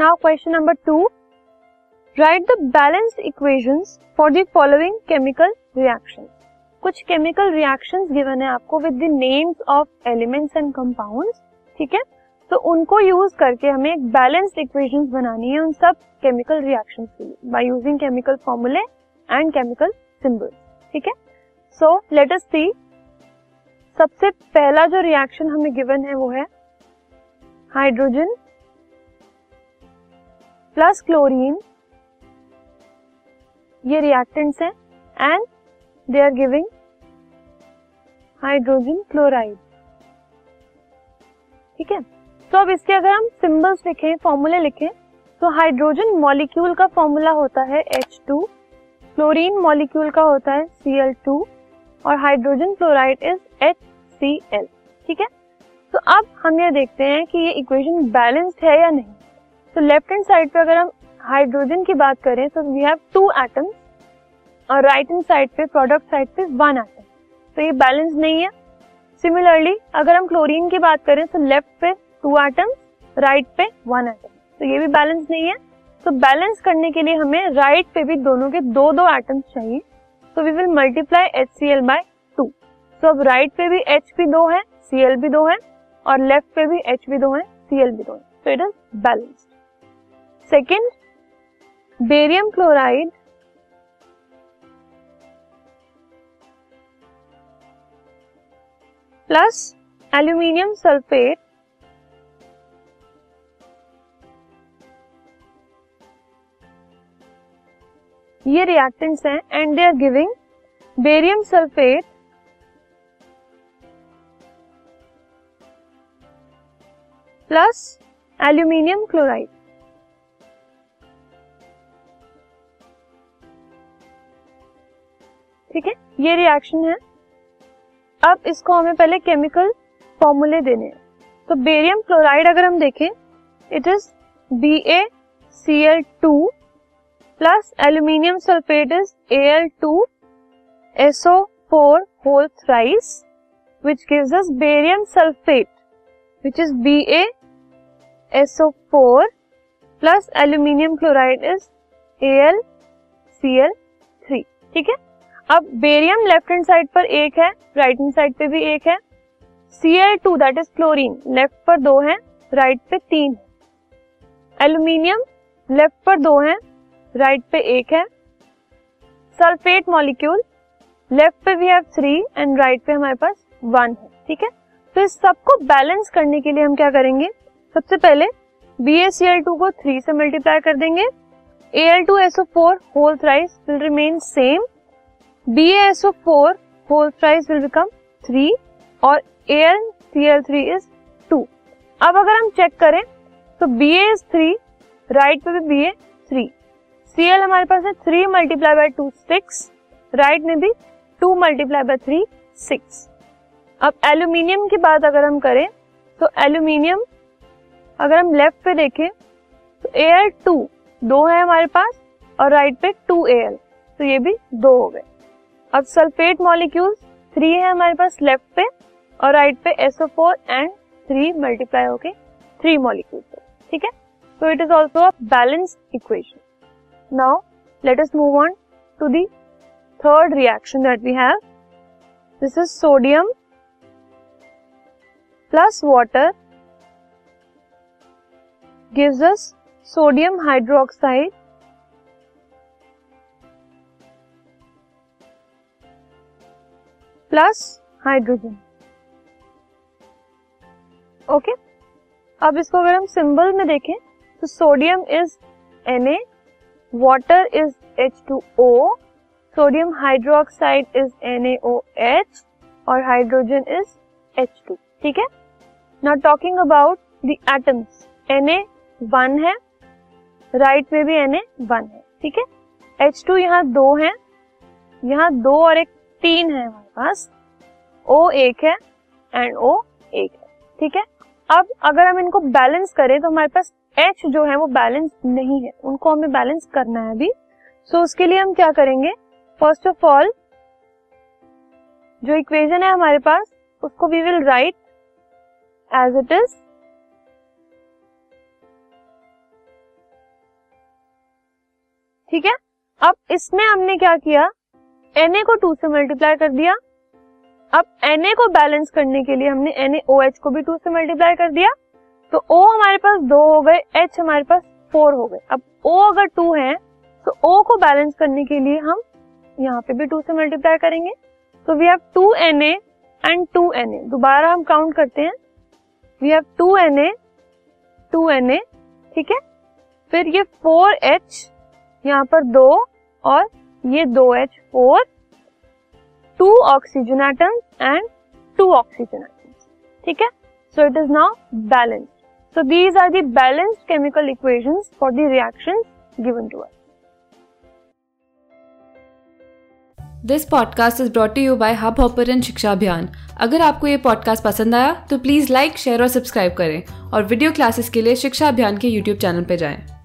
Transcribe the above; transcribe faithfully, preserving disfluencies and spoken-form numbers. Now question number two, write the balanced equations for the following chemical reaction. कुछ chemical reactions given है आपको with the names of elements and compounds, ठीक है। तो उनको use करके हमें एक बैलेंस्ड इक्वेशंस बनानी है उन सब केमिकल रिएक्शंस के लिए by using chemical formulae and chemical symbols, ठीक है। सो लेट अस सी, सबसे पहला जो रिएक्शन हमें गिवन है वो है हाइड्रोजन प्लस क्लोरीन, ये रिएक्टेंट्स हैं and they are giving hydrogen chloride, ठीक है। तो अब इसके अगर हम सिंबल्स लिखें, फॉर्मूले लिखें, तो हाइड्रोजन मॉलिक्यूल का फॉर्मूला होता है एच टू, क्लोरीन मॉलिक्यूल का होता है सी एल टू और hydrogen chloride is H C L, ठीक है। तो अब हम ये देखते हैं कि ये इक्वेशन बैलेंस्ड है या नहीं। तो लेफ्ट हैंड साइड पे अगर हम हाइड्रोजन की बात करें तो वी हैव टू एटम्स और राइट हैंड साइड पे प्रोडक्ट साइड पे वन एटम, तो ये बैलेंस नहीं है। सिमिलरली अगर हम क्लोरीन की बात करें तो लेफ्ट पे टू एटम्स, राइट पे वन एटम, तो ये भी बैलेंस नहीं है। तो बैलेंस करने के लिए हमें राइट पे भी दोनों के दो दो एटम्स चाहिए, तो we will multiply H C L by two. So अब राइट पे भी H भी दो है, Cl भी दो है और लेफ्ट पे भी H भी दो है, Cl भी दो है, so it is balanced. Second, barium chloride plus aluminium sulphate ये रिएक्टेंट्स हैं and they are giving barium sulphate plus aluminium chloride. ठीक है, ये रिएक्शन है। अब इसको हमें पहले केमिकल फॉर्मूले देने हैं। तो बेरियम क्लोराइड अगर हम देखें, it is B A C L two plus aluminium sulphate is A L two S O four whole thrice, which gives us barium sulphate which is B A S O four plus aluminium chloride is A L C L three, ठीक है। अब barium left hand side पर एक है, right hand side पे भी एक है। C L two that is chlorine left पर दो है, राइट पे तीन है। एल्यूमिनियम लेफ्ट पर दो है, राइट पे एक है। सल्फेट मॉलिक्यूल लेफ्ट पे we have three and right पे हमारे पास वन है, ठीक है। तो इस सबको बैलेंस करने के लिए हम क्या करेंगे, सबसे पहले B A C L two को थ्री से मल्टीप्लाई कर देंगे। A L two S O four whole thrice will remain same, B A S O four whole thrice will become three और A L C L three is two. अब अगर हम check करें तो B A is three, right पे भी B A three, C L हमारे पास है three multiply by two six, right में भी two multiply by three six. अब एल्यूमिनियम की बात अगर हम करें तो एल्यूमिनियम अगर हम लेफ्ट पे देखें तो ए एल टू दो है हमारे पास और राइट पे टू ए एल, तो ये भी दो हो गए। अब सल्फेट मॉलिक्यूल्स थ्री है हमारे पास लेफ्ट पे और राइट पे S O four and three multiply होके थ्री मॉलिक्यूल्स, ठीक है। So it is also a balanced equation. Now let us move on to the third reaction that we have. This is sodium plus water gives us sodium hydroxide plus hydrogen. Okay? अब इसको अगर हम symbol में देखें तो sodium is N A, water is H two O, sodium hydroxide is N A O H और hydrogen is H two, ठीक है। Now talking about the atoms, N A one है, राइट में भी एन ए वन है, ठीक है। H two यहाँ दो है, यहाँ दो और एक तीन है हमारे पास, O एक है एंड O एक है, ठीक है। अब अगर हम इनको बैलेंस करें तो हमारे पास H जो है वो बैलेंस नहीं है, उनको हमें बैलेंस करना है अभी। सो so, उसके लिए हम क्या करेंगे, फर्स्ट ऑफ ऑल जो इक्वेशन है हमारे पास उसको we will write as it is ठीक है। अब इसमें हमने क्या किया, Na को टू से मल्टीप्लाई कर दिया। अब Na को बैलेंस करने के लिए हमने NaOH को भी टू से मल्टीप्लाई कर दिया, तो O हमारे पास दो हो गए, H हमारे पास फोर हो गए। अब O अगर टू है तो O को बैलेंस करने के लिए हम यहाँ पे भी टू से मल्टीप्लाई करेंगे, तो we have two Na and two Na। दोबारा हम काउंट करते हैं, we have two Na, two Na, ठीक है। फिर ये फोर H यहाँ पर दो और ये दो H, four, two oxygen atoms and two oxygen atoms, ठीक है। So it is now balanced. So these are the balanced chemical equations for the reactions given to us. This podcast is brought to you by Hubhopper and Shiksha Abhiyan. अगर आपको ये podcast पसंद आया तो please like, share और subscribe करें, और video classes के लिए शिक्षा अभियान के यूट्यूब चैनल पर जाएं।